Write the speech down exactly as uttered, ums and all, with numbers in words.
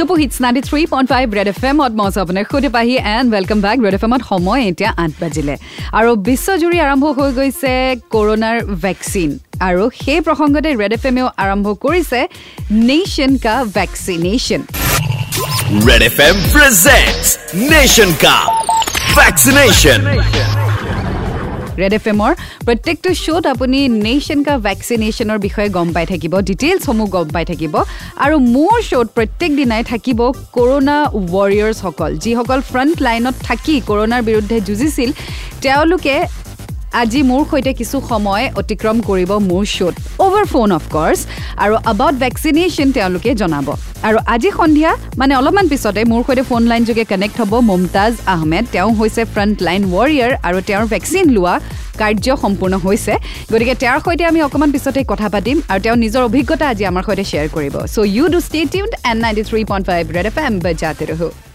Super hits ninety three point five Red FM और मौज अपने खुद पाही and welcome back Red FM समय एटा आठ बजिले और विश्वजुरी आरम्भ हो गइसे कोरोनार वैक्सीन और সেই प्रसंगते रेड एफएमओ आरम्भ करिसे नेशन का vaccination. Red FM presents nation का वैक्सीनेशन। रेड एफ एমৰ প্ৰত্যেকটো শ্ব'ত আপুনি নেশ্যন কা ভেকচিনেশ্যনৰ বিষয়ে গম পাই থাকিব, ডিটেইলছসমূহ গম পাই থাকিব আৰু মোৰ শ্ব'ত প্ৰত্যেক দিনাই থাকিব কৰোণা ৱাৰিয়াৰ্ছসকল, যিসকল ফ্ৰণ্ট লাইনত থাকি কৰোণাৰ বিৰুদ্ধে যুঁজিছিল। তেওঁলোকে আজি মোৰ সৈতে কিছু সময় অতিক্ৰম কৰিব মোৰ শ্ব'ত অভাৰ ফোন অফক'ৰ্ছ আৰু এবাউট ভেকচিনেশ্যন তেওঁলোকে জনাব। আৰু আজি সন্ধিয়া মানে অলপমান পিছতে মোৰ সৈতে ফোন লাইন যোগে কানেক্ট হ'ব মুমতাজ আহমেদ। তেওঁ হৈছে ফ্ৰণ্ট লাইন ৱাৰিয়াৰ আৰু তেওঁৰ ভেকচিন লোৱা কাৰ্য সম্পূৰ্ণ হৈছে, গতিকে তেওঁৰ সৈতে আমি অকণমান পিছতে কথা পাতিম আৰু তেওঁৰ নিজৰ অভিজ্ঞতা আজি আমাৰ সৈতে শ্বেয়াৰ কৰিব। So' you do stay tuned and ninety three point five red F M বজাতে ৰহো।